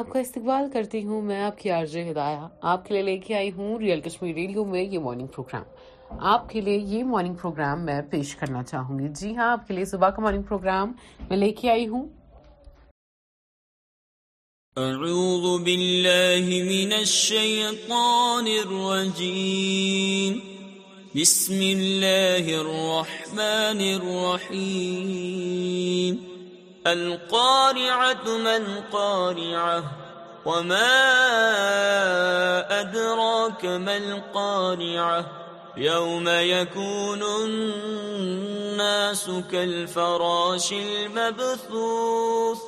آپ کا استقبال کرتی ہوں میں، آپ کی عرض ہدایہ آپ کے لیے لے کے آئی ہوں ریئل کشمیر ریڈیو میں یہ مارننگ پروگرام۔ آپ کے لیے یہ مارننگ پروگرام میں پیش کرنا چاہوں گی، جی ہاں، آپ کے لیے صبح کا مارننگ پروگرام میں لے کے آئی ہوں۔ اعوذ باللہ من الشیطان الرجیم، بسم اللہ الرحمن الرحیم۔ القارعة ما القارعة وما أدراك ما القارعة يوم يكون الناس كالفراش المبثوث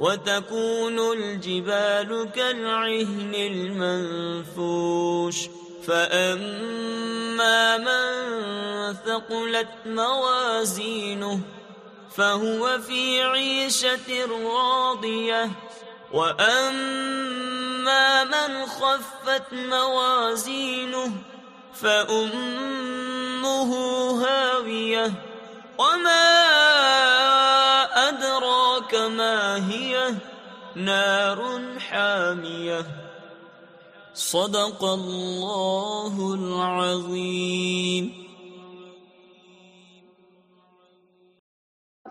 وتكون الجبال كالعهن المنفوش فأما من ثقلت موازينه فهو في عيشة راضية وأما من خفت موازينه فأمه هاوية وما أدراك ما هي نار حامية صدق الله العظيم۔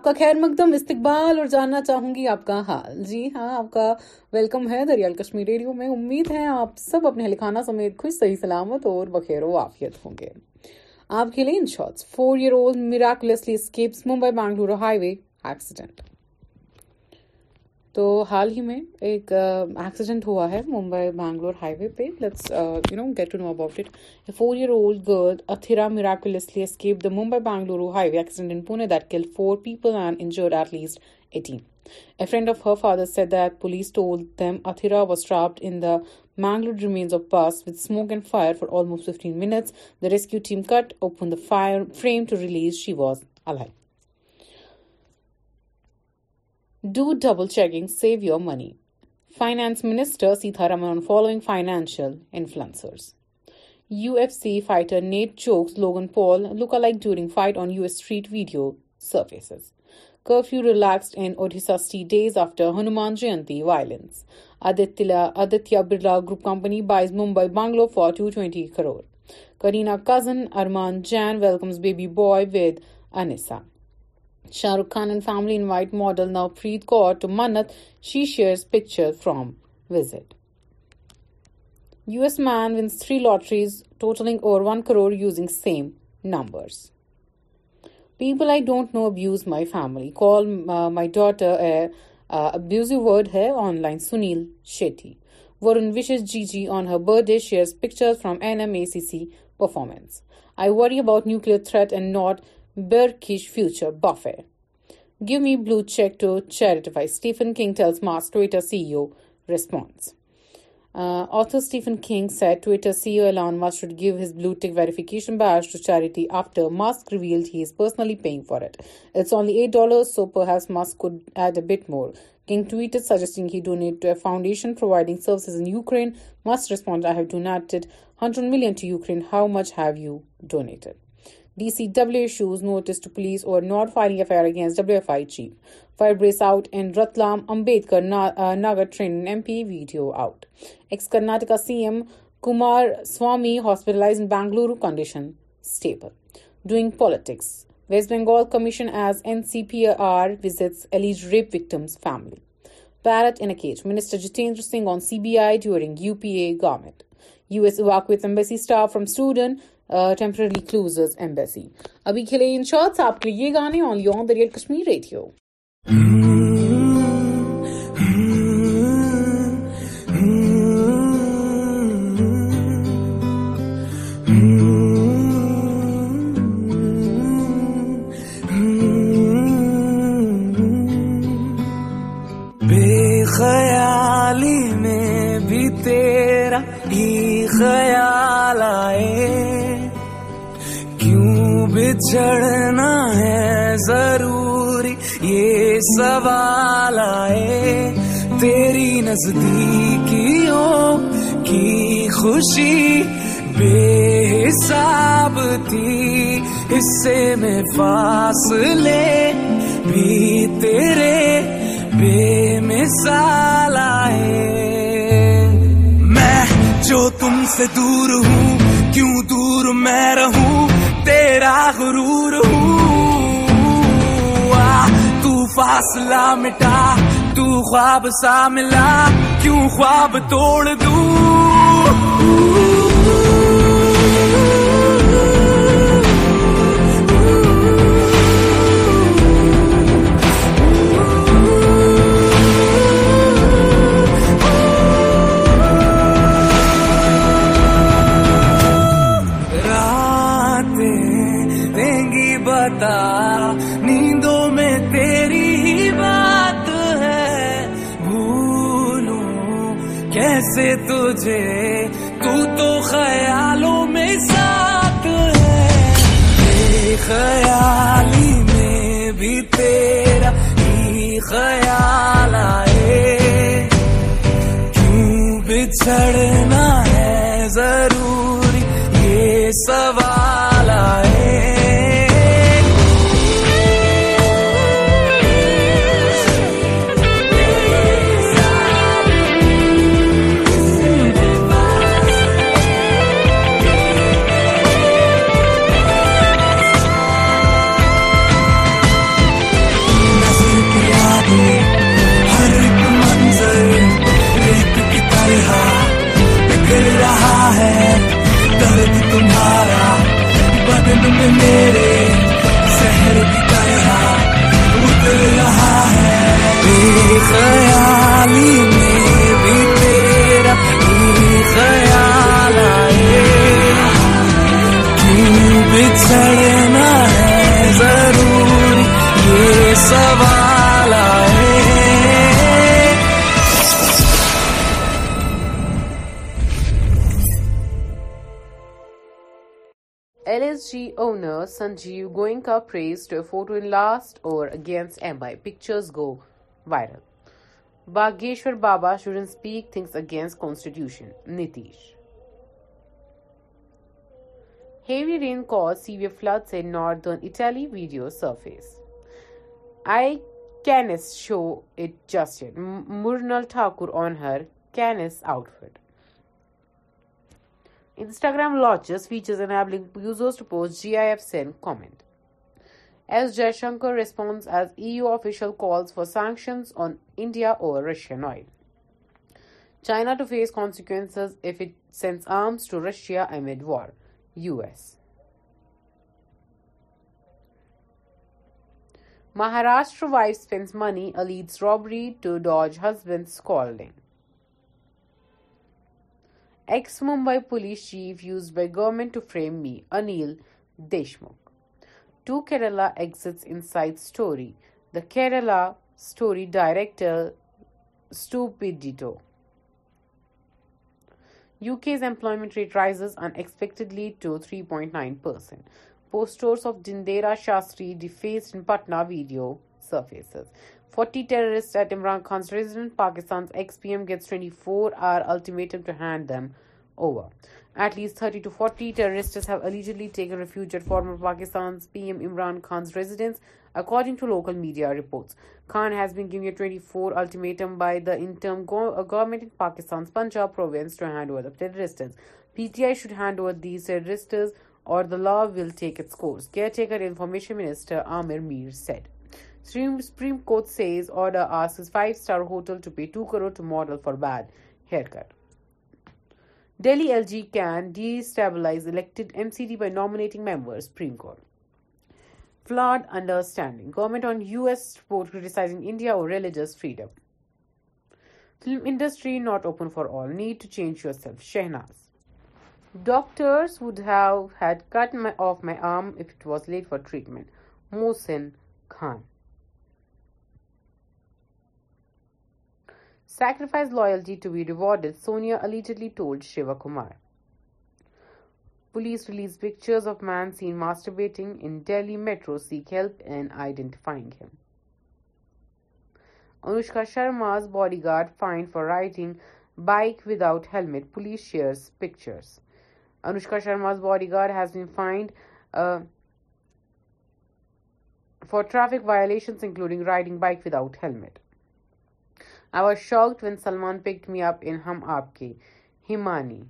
کا خیر مقدم استقبال اور جاننا چاہوں گی آپ کا حال، جی ہاں، آپ کا ویلکم ہے ریال کشمیر ریڈیو میں۔ امید ہے آپ سب اپنے اہل خانہ سمیت خوش، صحیح سلامت اور بخیر و عافیت ہوں گے۔ آپ کے لیے in shorts, 4-year-old miraculously escapes Mumbai Bengaluru highway accident. تو حال ہی میں ایک ایکسیڈنٹ ہوا ہے ممبئی بنگلور ہائی وے پہ۔ Let's you know get to know about it. 4-year-old girl Athira miraculously escaped the Mumbai Bangalore highway accident in Pune that killed 4 people and injured at least 18. A friend of her father said that police told them Athira was trapped in the mangled remains of bus with smoke and fire for almost 15 minutes. The rescue team cut open the fire frame to release she was alive. Do double checking, save your money. Finance Minister Seetharaman on following financial influencers. UFC fighter Nate chokes Logan Paul lookalike during fight on US street video surfaces. Curfew relaxed in Odisha city days after Hanuman Jayanti violence. Aditya Birla Group Company buys Mumbai bungalow for 220 crore. Kareena cousin Arman Jain welcomes baby boy with Anissa. Shah Rukh Khan and family invite model Navpreet Kaur to Mannat. She shares picture from visit. US man wins 3 lotteries totaling over 1 crore using same numbers. People I don't know abuse my family. Call my daughter a abusive word hai online. Sunil Shetty. Varun wishes Gigi on her birthday, shares pictures from NMACC performance. I worry about nuclear threat and not Berkish future buffet. Give me blue check to charity. Stephen King tells Mars Twitter CEO response. Author Stephen King said Twitter CEO Elon Musk should give his blue tick verification badge to charity after Musk revealed he is personally paying for it. It's only $8, so perhaps Musk could add a bit more. King tweeted suggesting he donate to a foundation providing services in Ukraine. Musk responded, I have donated 100 million to Ukraine. How much have you donated? DCW issues notice to police or not filing affair against WFI chief. Fire breaks out in Ratlam. Ambedkar Nagar train MP video out. Ex-Karnataka CM Kumar Swamy hospitalized in Bangalore, condition stable. Doing politics. West Bengal commission as NCPR visits alleged rape victims' family. Parrot in a cage. Minister Jitendra Singh on CBI during UPA government. US evacuates embassy staff from Sudan. Temporarily closes embassy. ابھی کھیلے ان shorts آپ کے یہ گانے only on the Real Kashmir Radio. بے خیالی میں بھی تیرا ہی خیال آئے، بچھڑنا ہے ضروری یہ سوال آئے، تیری نزدیکیوں کی خوشی بے حساب تھی، حصے میں فاصلے بھی تیرے بے مثال آئے، تم سے دور ہوں کیوں دور میں رہوں تیرا غرور ہوں. تو فاصلہ مٹا تو خواب سا ملا کیوں خواب توڑ دوں. نیندوں میں تیری ہی بات ہے بھولوں کیسے تجھے تو خیالوں میں ساتھ ہے. بے خیالی میں بھی تیرا ہی خیال آئے کیوں بچھڑنا ہے ضروری یہ سوال آئے. Owner Sanjeev Goenka praised a photo in last over against Mumbai. Pictures go viral. Bageshwar Baba shouldn't speak things against Constitution. Nitish. Heavy rain caused severe floods in northern Italy. Video surface. I can't show it just yet. Mrunal Thakur on her Canis outfit. Instagram launches features enabling users to post GIF send comment. S. Jayashankar responds as EU official calls for sanctions on India over Russian oil. China to face consequences if it sends arms to Russia amid war. US. Maharashtra wife spends money on alleged robbery to dodge husband's scolding. Ex-Mumbai police chief used by government to frame me, Anil Deshmukh. Two Kerala exits inside story. The Kerala story director Stupidito. UK's employment rate rises unexpectedly to 3.9%. Posters of Dindera Shastri defaced in Patna video surfaces. 40 terrorists at Imran Khan's residence. Pakistan's ex-PM gets 24-hour ultimatum to hand them over. At least 30 to 40 terrorists have allegedly taken refuge at former Pakistan's PM Imran Khan's residence, according to local media reports. Khan has been given a 24-hour ultimatum by the interim government in Pakistan's Punjab province to hand over the terrorists. PTI should hand over these terrorists or the law will take its course, caretaker Information Minister Amir Mir said. Supreme Court says order asks 5-star hotel to pay 2 crore to model for bad haircut. Delhi LG can destabilize elected MCD by nominating members, Supreme Court. Flawed understanding. Government on US report criticizing India over religious freedom. Film industry not open for all. Need to change yourself, Shehnaz. Doctors would have had cut off my arm if it was late for treatment, Mohsin Khan. Sacrifice loyalty to be rewarded, Sonia allegedly told Shiva Kumar. Police release pictures of man seen masturbating in Delhi metro, seek help in identifying him. Anushka Sharma's bodyguard fined for riding bike without helmet, police shares pictures. Anushka Sharma's bodyguard has been fined for traffic violations including riding bike without helmet. I was shocked when Salman picked me up in Hum Aapke, Himani.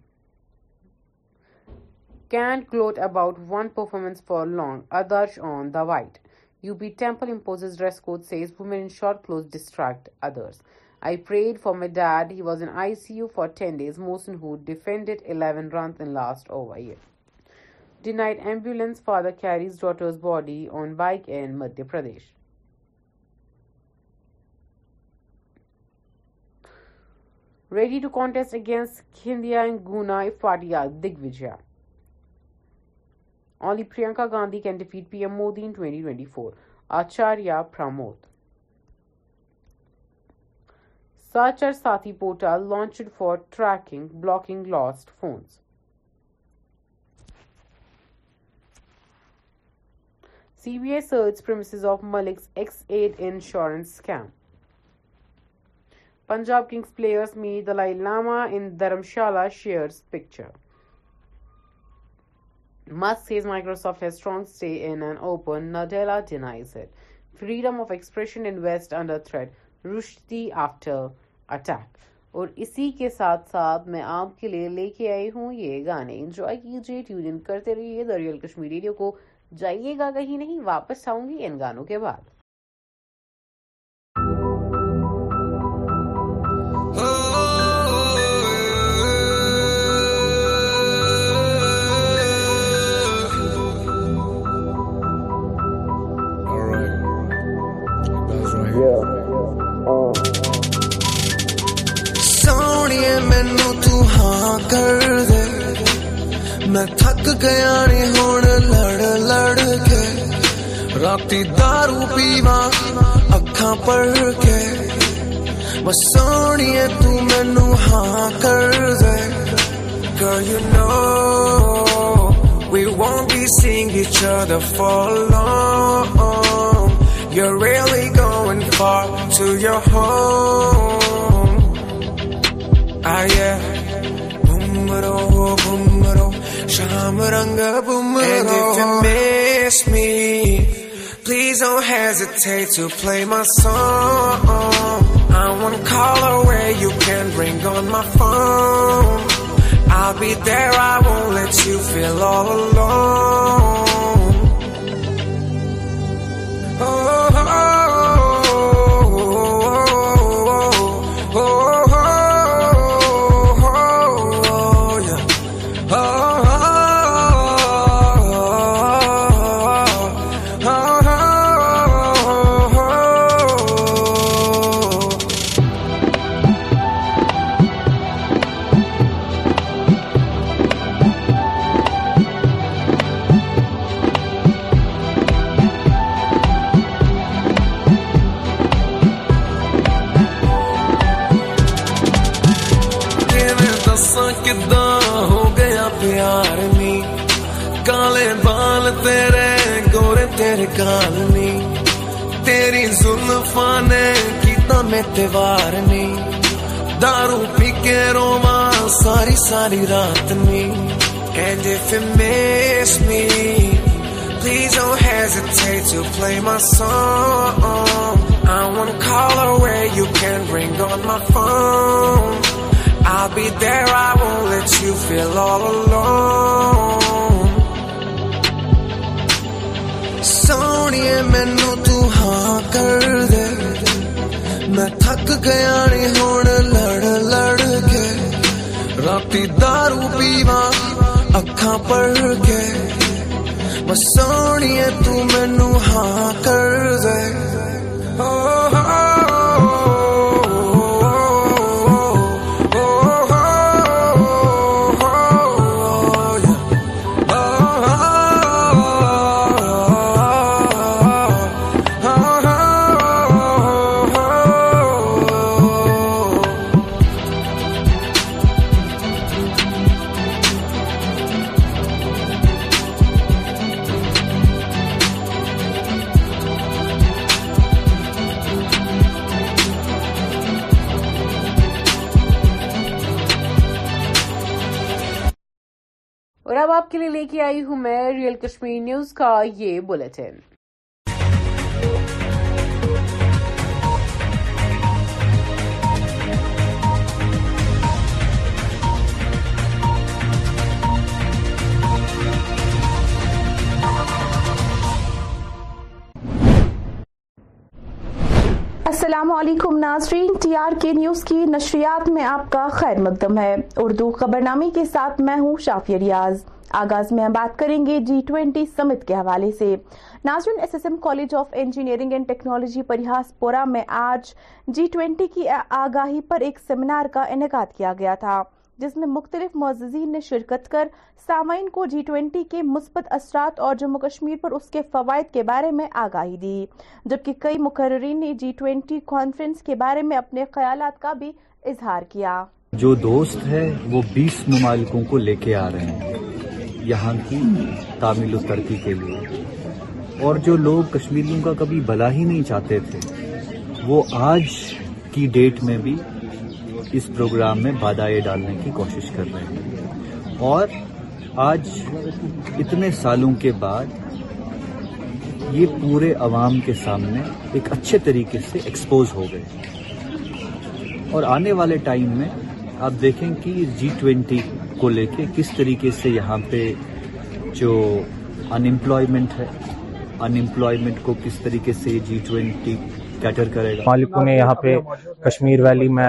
can't gloat about one performance for long, others on the white. UP temple imposes dress code, says women in short clothes distract others. I prayed for my dad. He was in ICU for 10 days. Mohsen, who defended 11 runs in last over year. Denied ambulance, father carries daughter's body on bike in Madhya Pradesh. Ready to contest against Khindia and Guna if party are Digvijaya. Only Priyanka Gandhi can defeat PM Modi in 2024. Acharya Pramod. Sarchar Sathi portal launched for tracking, blocking lost phones. CBI searches premises of Malik's X8 insurance scam. Punjab Kings players meet Dalai Lama in Dharamshala, shares picture. Musk says Microsoft has strong stay in an open, Nadella denies it. Freedom of expression in West under threat, Rushdie after attack. اور اسی کے ساتھ ساتھ میں آپ کے لیے لے کے آئی ہوں یہ گانے. انجوائے کیجیے, ٹیون ان کرتے رہیے دا ریئل کشمیر ریڈیو کو. جائیے گا کہیں نہیں, واپس آؤں گی ان گانوں کے بعد. میں تھک گیا نے ہوں لڑ لڑ کے, راتی دارو پیوا اکھاں پر کے, بس سونیے تو مینوں ہاں کر دے. Girl, you know we won't be seeing each other for long. You're really going far to your home. Ah yeah, bumro sham rang bumro. And if you miss me, please don't hesitate to play my song. I won't call away, you can ring on my phone. I'll be there, I won't let you feel all alone. Oh, oh, oh. گالنی تیری زلفاں نے کیتا میں تیوارنی, دارو پی کے رواں ساری ساری رات نی. And if you miss me, please don't hesitate to play my song. I won't call away, you can ring on my phone. I'll be there, I won't let you feel all alone. سونیے مینو تو ہاں کر دے, میں تھک گیا نے ہوں لڑ لڑ کے, راتی دارو پیوا اکھاں پر کے, بس سونیے تو مینو ہاں کر دے. Oh, oh. آپ کے لیے لے کے آئی ہوں میں ریئل کشمیر نیوز کا یہ بلیٹن. علیکم ناظرین، ٹی آر کے نیوز کی نشریات میں آپ کا خیر مقدم ہے. اردو خبرنامے کے ساتھ میں ہوں شافی ریاض. آغاز میں ہم بات کریں گے G20 سمٹ کے حوالے سے. ناظرین، SSM college of engineering and technology Parihaspora میں آج G20 کی آگاہی پر ایک سیمینار کا انعقاد کیا گیا تھا، جس میں مختلف معززین نے شرکت کر سامعین کو G20 کے مثبت اثرات اور جموں کشمیر پر اس کے فوائد کے بارے میں آگاہی دی، جبکہ کئی مقررین نے G20 کانفرنس کے بارے میں اپنے خیالات کا بھی اظہار کیا. جو دوست ہے وہ 20 ممالکوں کو لے کے آ رہے ہیں یہاں کی تعمیل و ترقی کے لیے، اور جو لوگ کشمیریوں کا کبھی بھلا ہی نہیں چاہتے تھے وہ آج کی ڈیٹ میں بھی اس پروگرام میں بادائیں ڈالنے کی کوشش کر رہے ہیں. اور آج اتنے سالوں کے بعد یہ پورے عوام کے سامنے ایک اچھے طریقے سے ایکسپوز ہو گئے، اور آنے والے ٹائم میں آپ دیکھیں کہ G20 کو لے کے کس طریقے سے یہاں پہ جو انمپلائمنٹ ہے، انمپلائمنٹ کو کس طریقے سے G20 مالکوں نے یہاں پہ کشمیر ویلی میں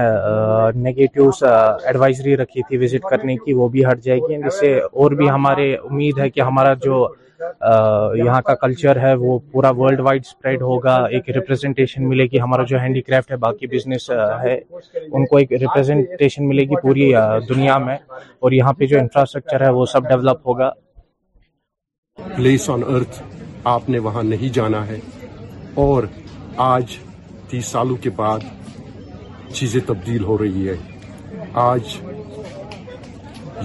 نیگیٹو ایڈوائزری رکھی تھی وزٹ کرنے کی، وہ بھی ہٹ جائے گی، جس سے اور بھی ہمارے امید ہے کہ ہمارا جو یہاں کا کلچر ہے وہ پورا ورلڈ وائڈ اسپریڈ ہوگا، ایک ریپرزنٹیشن ملے گی. ہمارا جو ہینڈی کرافٹ ہے، باقی بزنس ہے، ان کو ایک ریپرزنٹیشن ملے گی پوری دنیا میں، اور یہاں پہ جو انفراسٹرکچر ہے وہ سب ڈیولپ ہوگا. پلیس آن ارتھ آپ نے وہاں نہیں جانا ہے، اور آج 30 سالوں کے بعد چیزیں تبدیل ہو رہی ہے. آج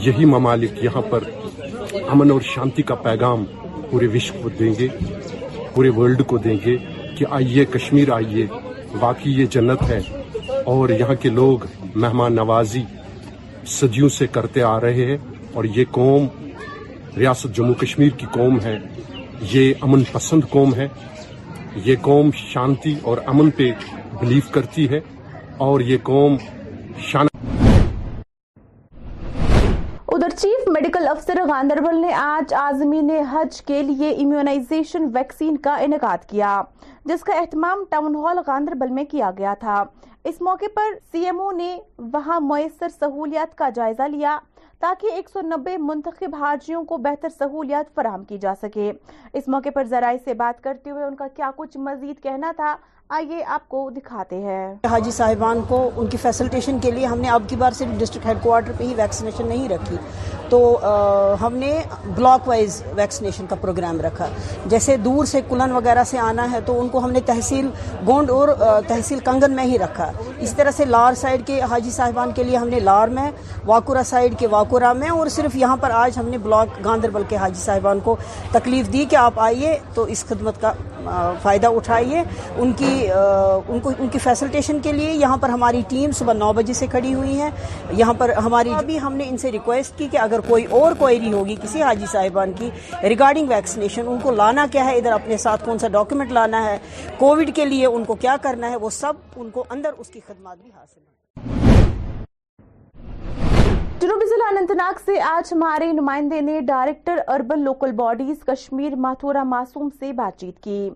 یہی ممالک یہاں پر امن اور شانتی کا پیغام پورے وشو کو دیں گے، پورے ورلڈ کو دیں گے کہ آئیے کشمیر آئیے، واقعی یہ جنت ہے. اور یہاں کے لوگ مہمان نوازی صدیوں سے کرتے آ رہے ہیں، اور یہ قوم، ریاست جموں کشمیر کی قوم ہے، یہ امن پسند قوم ہے، یہ قوم شانتی اور امن پہ بلیف کرتی ہے، اور یہ قوم ادھر چیف میڈیکل افسر گاندربل نے آج عازمین حج کے لیے امیونائزیشن ویکسین کا انعقاد کیا، جس کا اہتمام ٹاؤن ہال گاندربل میں کیا گیا تھا. اس موقع پر CMO نے وہاں میسر سہولیات کا جائزہ لیا تاکہ 190 منتخب حاجیوں کو بہتر سہولیات فراہم کی جا سکے. اس موقع پر ذرائع سے بات کرتے ہوئے ان کا کیا کچھ مزید کہنا تھا، آئیے آپ کو دکھاتے ہیں. حاجی صاحبان کو ان کی فیسلٹیشن کے لیے ہم نے اب کی بار صرف ڈسٹرکٹ ہیڈ کوارٹر پہ ہی ویکسینیشن نہیں رکھی، تو ہم نے بلاک وائز ویکسینیشن کا پروگرام رکھا. جیسے دور سے کلن وغیرہ سے آنا ہے تو ان کو ہم نے تحصیل گونڈ اور تحصیل کنگن میں ہی رکھا. اس طرح سے لار سائڈ کے حاجی صاحبان کے لیے ہم نے لار میں، واکورا سائڈ کے واکورا میں، اور صرف یہاں پر آج ہم نے بلاک گاندربل کے حاجی صاحبان کو تکلیف دی کہ آپ آئیے تو اس خدمت کا فائدہ اٹھائیے. ان کی فیسلٹیشن کے لیے یہاں پر ہماری ٹیم صبح 9 بجے سے کھڑی ہوئی ہے. یہاں پر ہماری بھی ہم نے ان سے ریکویسٹ کی کہ اگر کوئی اور کوئری ہوگی کسی حاجی صاحبان کی ریگارڈنگ ویکسینیشن، ان کو لانا کیا ہے ادھر، اپنے ساتھ کون سا ڈاکیومنٹ لانا ہے، کووڈ کے لیے ان کو کیا کرنا ہے، وہ سب ان کو اندر اس کی خدمات بھی حاصل ہیں. جنوبی ضلع اننت ناگ سے آج ہمارے نمائندے نے director urban local bodies Kashmir Mathora Masoom سے بات چیت کی،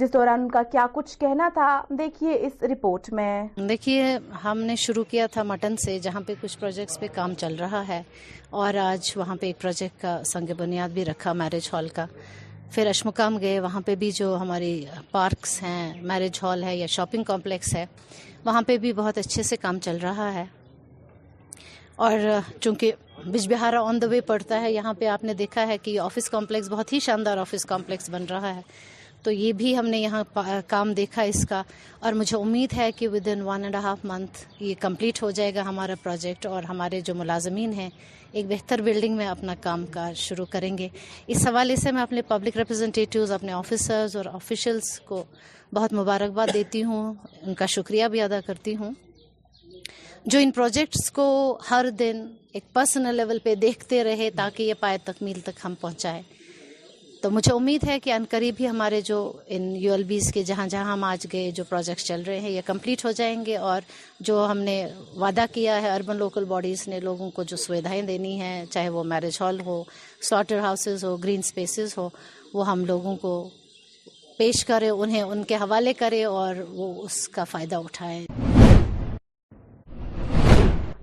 جس دوران ان کا کیا کچھ کہنا تھا، دیکھیے اس رپورٹ میں. دیکھیے، ہم نے شروع کیا تھا مٹن سے، جہاں پہ کچھ پروجیکٹس پہ کام چل رہا ہے، اور آج وہاں پہ ایک پروجیکٹ کا سنگ بنیاد بھی رکھا میرج ہال کا. پھر اشمقام گئے، وہاں پہ بھی جو ہماری پارکس ہیں، میرج ہال ہے یا شاپنگ کمپلیکس ہے، وہاں پہ بھی بہت اچھے سے کام چل رہا ہے. اور چونکہ بج بہارا آن دا وے پڑتا ہے، یہاں پہ آپ نے دیکھا ہے کہ آفس کمپلیکس بہت ہی شاندار آفس کمپلیکس بن رہا ہے، تو یہ بھی ہم نے یہاں کام دیکھا اس کا، اور مجھے امید ہے کہ within 1.5 month یہ کمپلیٹ ہو جائے گا ہمارا پروجیکٹ، اور ہمارے جو ملازمین ہیں ایک بہتر بلڈنگ میں اپنا کام کاج شروع کریں گے. اس حوالے سے میں اپنے پبلک ریپرزنٹیٹیوز، اپنے آفیسرز اور آفیشلز کو بہت مبارکباد دیتی ہوں، ان کا شکریہ بھی ادا کرتی ہوں، جو ان پروجیکٹس کو ہر دن ایک پرسنل لیول پہ دیکھتے رہے تاکہ یہ پائے تکمیل تک ہم پہنچائے. تو مجھے امید ہے کہ عنقریب ہی ہمارے جو ان ULBs کے جہاں جہاں ہم آج گئے جو پروجیکٹس چل رہے ہیں یہ کمپلیٹ ہو جائیں گے، اور جو ہم نے وعدہ کیا ہے اربن لوکل باڈیز نے لوگوں کو جو سویدھائیں دینی ہیں، چاہے وہ میرج ہال ہو، سلاٹر ہاؤسز ہو، گرین سپیسز ہو، وہ ہم لوگوں کو پیش کرے, انہیں ان کے حوالے کرے اور وہ اس کا فائدہ اٹھائے.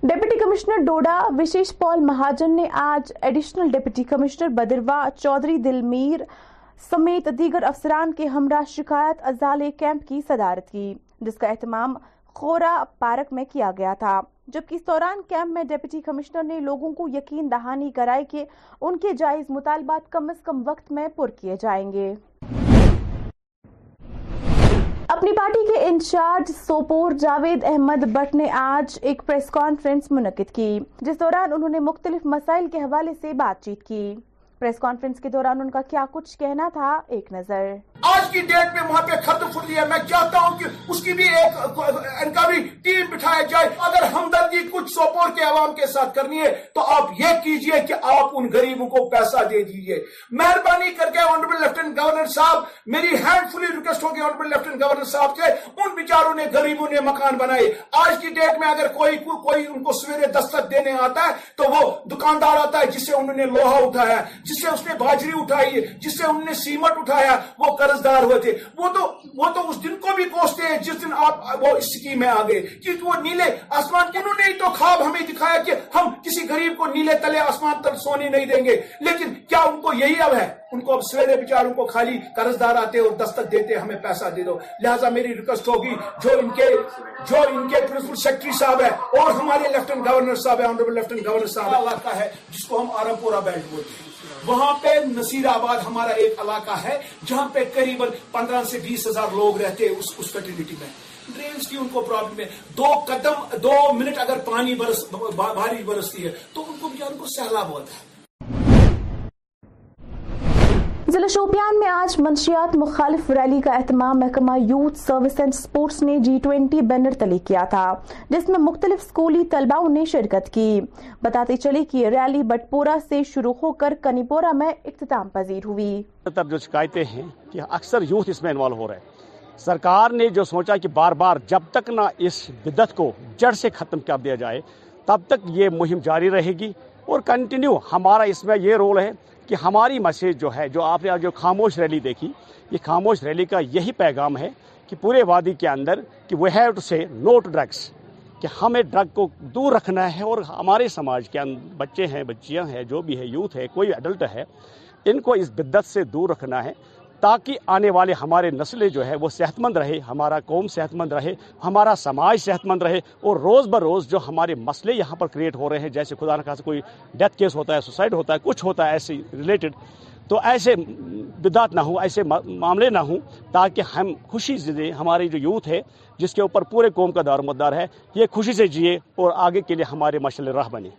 ڈپٹی کمشنر ڈوڈا وشیش پال مہاجن نے آج additional deputy commissioner Bhaderwah Chaudhary Dilmir سمیت دیگر افسران کے ہمراہ شکایت ازالے کیمپ کی صدارت کی, جس کا اہتمام خورا پارک میں کیا گیا تھا. جبکہ اس دوران کیمپ میں ڈپٹی کمشنر نے لوگوں کو یقین دہانی کرائی کہ ان کے جائز مطالبات کم از کم وقت میں پر کیے جائیں گے. اپنی پارٹی کے انچارج سوپور جاوید احمد بٹ نے آج ایک پریس کانفرنس منعقد کی, جس دوران انہوں نے مختلف مسائل کے حوالے سے بات چیت کی. پریس کانفرنس کے دوران ان کا کیا کچھ کہنا تھا, ایک نظر. آج کی ڈیٹ میں وہاں پہ خط پھٹی ہے, میں چاہتا ہوں کہ اس کی بھی ایک انکوائری ٹیم بٹھائی جائے. اگر ہمدردی کچھ سوپور کے عوام کے ساتھ کرنی ہے تو آپ یہ کیجئے کہ آپ ان غریبوں کو پیسہ دے دیجئے. مہربانی کر کے آنریبل لیفٹیننٹ گورنر صاحب, میری ہینڈ فلی ریکویسٹ ہوگی آنریبل لیفٹیننٹ گورنر صاحب سے, ان بیچاروں نے غریبوں نے مکان بنائے. آج کی ڈیٹ میں اگر کوئی ان کو سویرے دستک دینے آتا ہے تو وہ دکاندار آتا ہے جس سے انہوں نے لوہا اٹھایا, جس سے اس نے باجری اٹھائی ہے, جس سے انہوں نے سیمنٹ اٹھایا, وہ قرض دار ہوتے. وہ تو اس دن کو بھی کوستے ہیں جس دن آپ وہ اس سکیم میں آ گئے, کیونکہ وہ نیلے آسمان کے, انہوں نے تو خواب ہمیں دکھایا کہ ہم کسی غریب کو نیلے تلے آسمان تک سونے نہیں دیں گے, لیکن کیا ان کو یہی اب ہے؟ ان کو اب سویرے بیچاروں کو خالی قرض دار آتے اور دستک دیتے, ہمیں پیسہ دے دو. لہٰذا میری ریکویسٹ ہوگی جو ان کے پرنسپل سیکرٹری صاحب ہے اور ہمارے لیفٹیننٹ گورنر صاحب ہے, آنریبل لیفٹیننٹ گورنر صاحب علاقہ ہے جس کو ہم آرم پورا بیلٹ بولتے ہیں, وہاں پہ نصیر آباد ہمارا ایک علاقہ ہے جہاں پہ قریباً 15 سے 20 ہزار لوگ رہتے ہیں اس فیٹیلٹی میں. ڈرینس کی ان کو پرابلم ہے, 2 منٹ اگر پانی بھاری برستی ہے تو ان کو بیچاروں کو سیلاب ہوتا ہے. ضلع شوپیان میں آج منشیات مخالف ریلی کا اہتمام محکمہ یوتھ سروس اینڈ سپورٹس نے G20 بینر تلیق کیا تھا, جس میں مختلف اسکولی طلباؤں نے شرکت کی. بتاتے چلے کہ ریلی بٹپورہ سے شروع ہو کر کنیپورہ میں اختتام پذیر ہوئی. تب جو شکایتیں ہیں کہ اکثر یوتھ اس میں انوالو ہو رہے ہیں, سرکار نے جو سوچا کہ بار بار جب تک نہ اس بدعت کو جڑ سے ختم کر دیا جائے تب تک یہ مہم جاری رہے گی, اور کنٹینیو ہمارا اس میں یہ رول ہے کہ ہماری میسج جو ہے, جو آپ نے آج جو خاموش ریلی دیکھی, یہ خاموش ریلی کا یہی پیغام ہے کہ پورے وادی کے اندر کہ وی ہیو ٹو سے نو ٹو ڈرگس, کہ ہمیں ڈرگ کو دور رکھنا ہے. اور ہمارے سماج کے بچے ہیں, بچیاں ہیں, جو بھی ہے یوتھ ہے, کوئی ایڈلٹ ہے, ان کو اس بدعت سے دور رکھنا ہے تاکہ آنے والے ہمارے نسلیں جو ہے وہ صحت مند رہے, ہمارا قوم صحت مند رہے, ہمارا سماج صحت مند رہے. اور روز بروز جو ہمارے مسئلے یہاں پر کریٹ ہو رہے ہیں, جیسے خدا نہ خاصہ کوئی ڈیتھ کیس ہوتا ہے, سوسائڈ ہوتا ہے, کچھ ہوتا ہے ایسے ریلیٹڈ, تو ایسے بدعات نہ ہوں, ایسے معاملے نہ ہوں, تاکہ ہم خوشی سے جیے. ہماری جو یوتھ ہے جس کے اوپر پورے قوم کا دار و مدار ہے, یہ خوشی سے جیے اور آگے کے لیے ہمارے مشعل راہ بنے.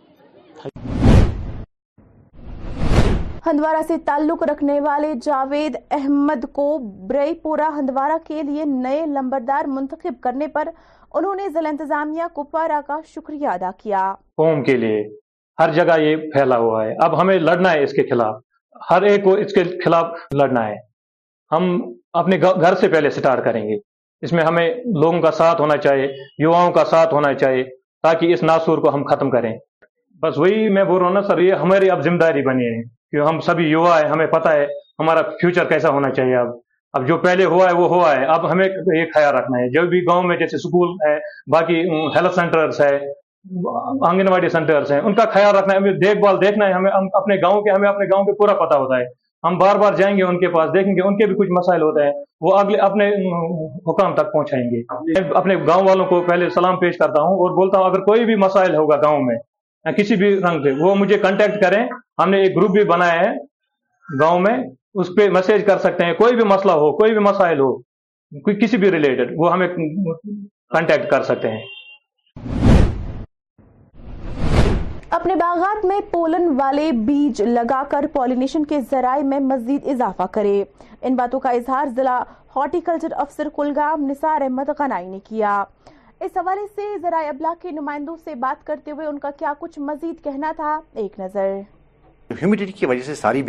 ہندوارہ سے تعلق رکھنے والے جاوید احمد کو برئی پورہ ہندوارہ کے لیے نئے لمبردار منتخب کرنے پر انہوں نے ضلع انتظامیہ کوپوارہ کا شکریہ ادا کیا. قوم کے لیے ہر جگہ یہ پھیلا ہوا ہے, اب ہمیں لڑنا ہے اس کے خلاف, ہر ایک کو اس کے خلاف لڑنا ہے. ہم اپنے گھر سے پہلے سٹارٹ کریں گے, اس میں ہمیں لوگوں کا ساتھ ہونا چاہیے, یواؤں کا ساتھ ہونا چاہیے, تاکہ اس ناسور کو ہم ختم کریں. بس وہی میں بول رہا ہوں نا سر, یہ ہماری اب ذمہ داری بنی ہے کہ ہم سبھی یوا ہے, ہمیں پتہ ہے ہمارا فیوچر کیسا ہونا چاہیے. اب جو پہلے ہوا ہے وہ ہوا ہے, اب ہمیں یہ خیال رکھنا ہے جو بھی گاؤں میں جیسے اسکول ہے, باقی ہیلتھ سینٹرز ہے, آنگن واڑی سینٹرز ہیں, ان کا خیال رکھنا ہے. ہمیں دیکھ بھال دیکھنا ہے, ہمیں اپنے گاؤں کے, ہمیں اپنے گاؤں کے پورا پتہ ہوتا ہے. ہم بار بار جائیں گے ان کے پاس, دیکھیں گے ان کے بھی کچھ مسائل ہوتے ہیں, وہ اگلے اپنے حکام تک پہنچائیں گے. اپنے گاؤں والوں کو پہلے سلام پیش کرتا ہوں اور بولتا ہوں اگر کوئی بھی مسائل ہوگا گاؤں میں کسی بھی رنگ پہ, وہ مجھے کانٹیکٹ کریں. ہم نے ایک گروپ بھی بنایا ہے گاؤں میں, اس پہ میسج کر سکتے ہیں, کوئی بھی مسئلہ ہو, کوئی بھی مسائل ہو, کوئی کسی بھی ریلیٹڈ, وہ ہمیں کانٹیکٹ کر سکتے ہیں. اپنے باغات میں پولن والے بیج لگا کر پولینیشن کے ذرائع میں مزید اضافہ کرے, ان باتوں کا اظہار ضلع ہارٹی کلچر افسر کلگام نثار احمد غنائی نے کیا. اس حوالے سے ذرائع ابلاغ کے نمائندوں سے بات کرتے ہوئے ان کا کیا کچھ مزید کہنا تھا, ایک نظر. ہیومیڈیٹی کی وجہ سے ساری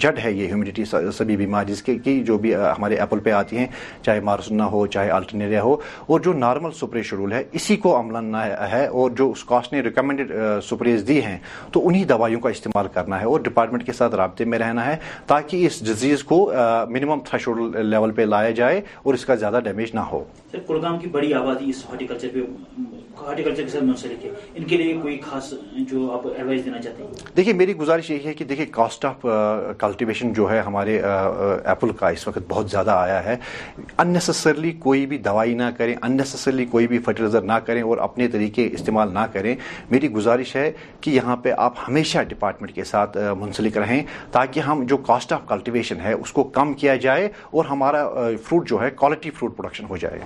جڑ ہے یہ ہیومیڈیٹی سبھی بیماری جس کی جو بھی ہمارے ایپل پہ آتی ہیں, چاہے مارسنا ہو چاہے الٹرنیریا ہو, اور جو نارمل سپرے شیڈول ہے اسی کو عملاً ہے, اور جو اسکاس نے ریکمینڈڈ سپریز دی ہیں تو انہی دوائیوں کا استعمال کرنا ہے اور ڈپارٹمنٹ کے ساتھ رابطے میں رہنا ہے تاکہ اس ڈیزیز کو منیمم تھریشولڈ لیول پہ لایا جائے اور اس کا زیادہ ڈیمیج نہ ہو. سر گڑگاؤں کی بڑی آبادی اس ہارٹیکلچر کے ساتھ منسلک ہے, ان کے لیے کوئی خاص جو آپ ایڈوائز دینا چاہتے ہیں؟ دیکھیے میری گزارش یہی ہے کہ دیکھیے کاسٹ آف کلٹیویشن جو ہے ہمارے ایپل کا اس وقت بہت زیادہ آیا ہے. اننیسسرلی کوئی بھی دوائی نہ کریں, اننیسسرلی کوئی بھی فرٹیلائزر نہ کریں اور اپنے طریقے استعمال نہ کریں. میری گزارش ہے کہ یہاں پہ آپ ہمیشہ ڈپارٹمنٹ کے ساتھ منسلک رہیں تاکہ ہم جو کاسٹ آف کلٹیویشن ہے اس کو کم کیا جائے اور ہمارا فروٹ جو ہے کوالٹی فروٹ پروڈکشن ہو جائے.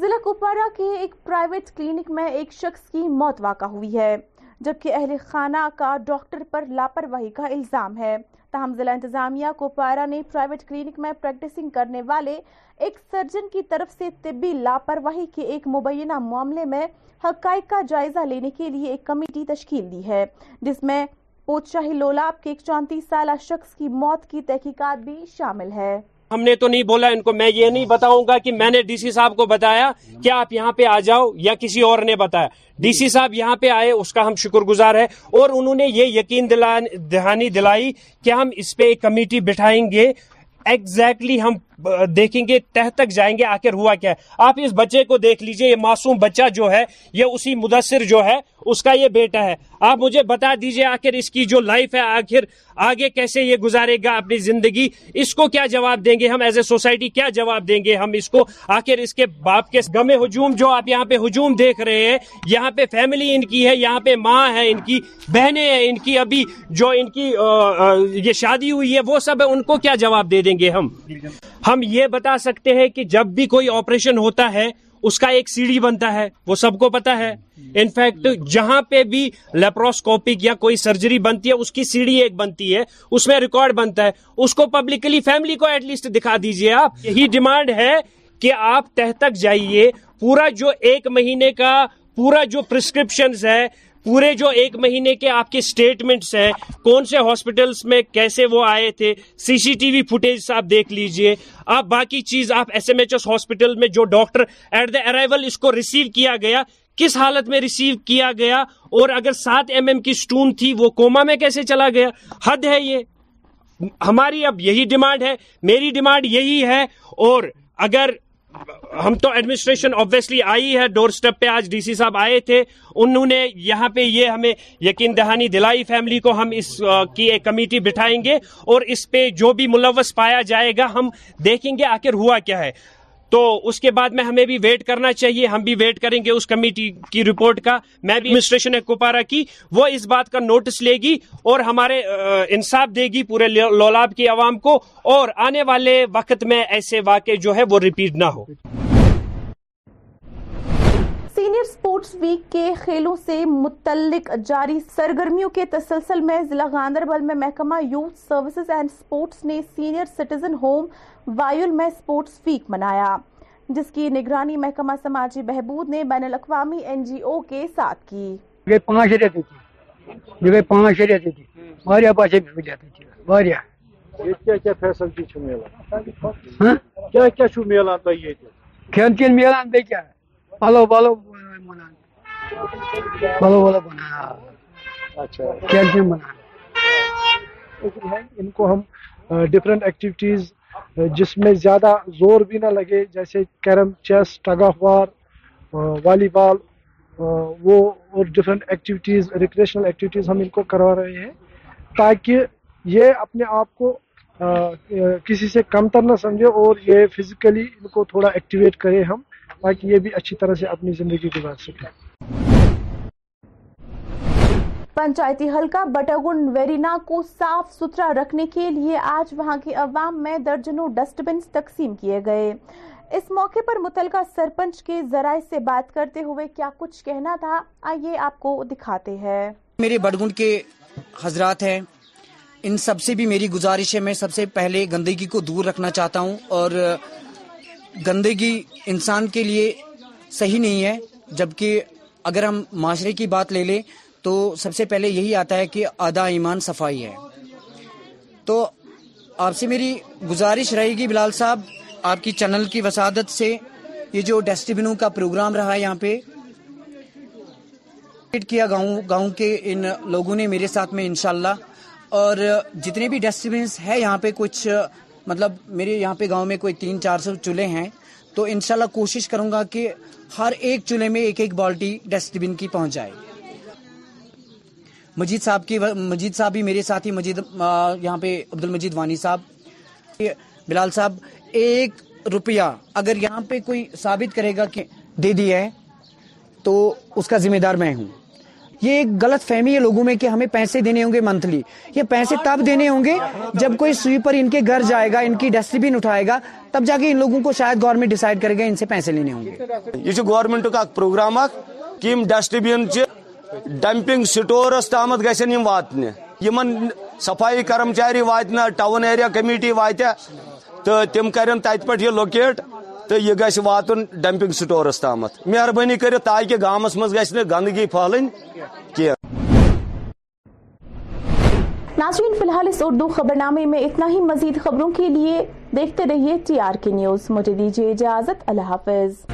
ضلع کوپوارہ کے ایک پرائیویٹ کلینک میں ایک شخص کی موت واقع ہوئی ہے جبکہ اہل خانہ کا ڈاکٹر پر لاپرواہی کا الزام ہے. تاہم ضلع انتظامیہ کوپوارہ نے پرائیویٹ کلینک میں پریکٹسنگ کرنے والے ایک سرجن کی طرف سے طبی لاپرواہی کے ایک مبینہ معاملے میں حقائق کا جائزہ لینے کے لیے ایک کمیٹی تشکیل دی ہے جس میں پوت شاہی لولاب کے ایک 34 سالہ شخص کی موت کی تحقیقات بھی شامل ہے. ہم نے تو نہیں بولا ان کو, میں یہ نہیں بتاؤں گا کہ میں نے ڈی سی صاحب کو بتایا کہ آپ یہاں پہ آ جاؤ یا کسی اور نے بتایا. ڈی سی صاحب یہاں پہ آئے, اس کا ہم شکر گزار ہے, اور انہوں نے یہ یقین دہانی دلائی کہ ہم اس پہ ایک کمیٹی بٹھائیں گے, ایگزیکٹلی ہم دیکھیں گے, تہ تک جائیں گے آخر ہوا کیا ہے. آپ اس بچے کو دیکھ لیجئے, یہ معصوم بچہ جو ہے یہ اسی مدثر جو ہے اس کا یہ بیٹا ہے. آپ مجھے بتا دیجئے آخر اس کی جو لائف ہے آخر آگے کیسے یہ گزارے گا اپنی زندگی, اس کو کیا جواب دیں گے ہم ایز اے سوسائٹی, کیا جواب دیں گے ہم اس کو آخر اس کے باپ کے غم ہجوم جو آپ یہاں پہ ہجوم دیکھ رہے ہیں. یہاں پہ فیملی ان کی ہے, یہاں پہ ماں ہے, ان کی بہنیں ہیں, ان کی ابھی جو ان کی یہ شادی ہوئی ہے وہ سب ہے, ان کو کیا جواب دے دیں گے ہم یہ بتا سکتے ہیں کہ جب بھی کوئی آپریشن ہوتا ہے اس کا ایک سیڑھی بنتا ہے, وہ سب کو پتا ہے. انفیکٹ جہاں پہ بھی لیپروسکوپک یا کوئی سرجری بنتی ہے اس کی سیڑھی ایک بنتی ہے, اس میں ریکارڈ بنتا ہے, اس کو پبلکلی فیملی کو ایٹ لیسٹ دکھا دیجئے. آپ یہی ڈیمانڈ ہے کہ آپ تہ تک جائیے, پورا جو ایک مہینے کا پورا جو پرسکرپشنز ہے, پورے جو ایک مہینے کے آپ کے سٹیٹمنٹس ہیں, کون سے ہاسپٹلس میں کیسے وہ آئے تھے, سی سی ٹی وی فوٹیج آپ دیکھ لیجئے. آپ باقی چیز آپ S M H S hospital میں جو ڈاکٹر ایٹ دا ارائیول اس کو ریسیو کیا گیا کس حالت میں ریسیو کیا گیا, اور اگر 7 mm کی سٹون تھی وہ کوما میں کیسے چلا گیا. حد ہے یہ ہماری. اب یہی ڈیمانڈ ہے, میری ڈیمانڈ یہی ہے. اور اگر ہم تو ایڈمنسٹریشن آبویسلی آئی ہے ڈور سٹیپ پہ, آج ڈی سی صاحب آئے تھے, انہوں نے یہاں پہ یہ ہمیں یقین دہانی دلائی فیملی کو, ہم اس کی ایک کمیٹی بٹھائیں گے اور اس پہ جو بھی ملوث پایا جائے گا ہم دیکھیں گے آخر ہوا کیا ہے. تو اس کے بعد میں ہمیں بھی ویٹ کرنا چاہیے, ہم بھی ویٹ کریں گے اس کمیٹی کی رپورٹ کا. میں بھی ایڈمنسٹریشن ہے کوپوارہ کی, وہ اس بات کا نوٹس لے گی اور ہمارے انصاف دے گی پورے لولاب کی عوام کو, اور آنے والے وقت میں ایسے واقعے جو ہے وہ ریپیٹ نہ ہو. سینئر سپورٹس ویک کے کھیلوں سے متعلق جاری سرگرمیوں کے تسلسل میں ضلع گاندربل میں محکمہ یوتھ سروسز اینڈ سپورٹس نے سینئر سٹیزن ہوم وائل میں سپورٹس ویک منایا جس کی نگرانی محکمہ سماجی بہبود نے بین الاقوامی این جی او کے ساتھ کی. 5 ان کو ہم ڈفرینٹ ایکٹیویٹیز جس میں زیادہ زور بھی نہ لگے, جیسے carrom, chess, tug of war, volleyball, وہ اور ڈفرینٹ ایکٹیویٹیز, ریکریشنل ایکٹیویٹیز ہم ان کو کروا رہے ہیں تاکہ یہ اپنے آپ کو کسی سے کمتر نہ سمجھے اور یہ فزیکلی ان کو تھوڑا ایکٹیویٹ کرے ہم تاکہ یہ بھی اچھی طرح سے اپنی زندگی گزار سکیں. پنچایتی حلقہ بٹگنڈ ویرینا کو صاف ستھرا رکھنے کے لیے آج وہاں کے عوام میں درجنوں ڈسٹ بنز تقسیم کیے گئے. اس موقع پر متعلقہ سرپنچ کے ذرائع سے بات کرتے ہوئے کیا کچھ کہنا تھا, آئیے آپ کو دکھاتے ہیں. میرے بٹگنڈ کے حضرات ہیں, ان سب سے بھی میری گزارش ہے, میں سب سے پہلے گندگی کو دور رکھنا چاہتا ہوں, اور گندگی انسان کے لیے صحیح نہیں ہے جبکہ اگر ہم معاشرے کی بات لے لیں تو سب سے پہلے یہی آتا ہے کہ آدھا ایمان صفائی ہے. تو آپ سے میری گزارش رہے گی بلال صاحب آپ کی چینل کی وسادت سے یہ جو ڈسٹ بنوں کا پروگرام رہا یہاں پہ کیا گاؤں کے ان لوگوں نے میرے ساتھ میں انشاءاللہ, اور جتنے بھی ڈسٹ بنس ہیں یہاں پہ کچھ مطلب میرے یہاں پہ گاؤں میں کوئی 300-400 چولہے ہیں, تو انشاءاللہ کوشش کروں گا کہ ہر ایک چولہے میں ایک ایک بالٹی ڈسٹ بن کی پہنچ جائے. مجید صاحب بھی میرے ساتھی یہاں پہ عبد المجید وانی صاحب. بلال صاحب 1 روپیہ اگر یہاں پہ کوئی ثابت کرے گا کہ دے دیا ہے تو اس کا ذمہ دار میں ہوں. یہ ایک غلط فہمی ہے لوگوں میں کہ ہمیں پیسے دینے ہوں گے منتھلی, یہ پیسے تب دینے ہوں گے جب کوئی سویپر ان کے گھر جائے گا, ان کی ڈسٹ بن اٹھائے گا, تب جا کے ان لوگوں کو شاید گورنمنٹ ڈیسائیڈ کرے گا ان سے پیسے لینے ہوں گے. یہ گورنمنٹ کا پروگرام کہ ڈسٹ بن ڈمپنگ سٹورس تام گھن واتنے, یمن صفائی کرمچاری واتنہ, ٹاؤن ایریا کمیٹی واتہ تو تم کرن تت پہ یہ لوکیٹ تو یہ گھس واتن ڈمپنگ سٹورس تام. مہربانی کر تاکہ گامس مز گھنہ گندگی پھہلن کی. ناظرین فی الحال اس اردو خبرنامے میں اتنا ہی. مزید خبروں کے لیے دیکھتے رہیے TR نیوز. مجھے دیجیے اجازت, اللہ حافظ.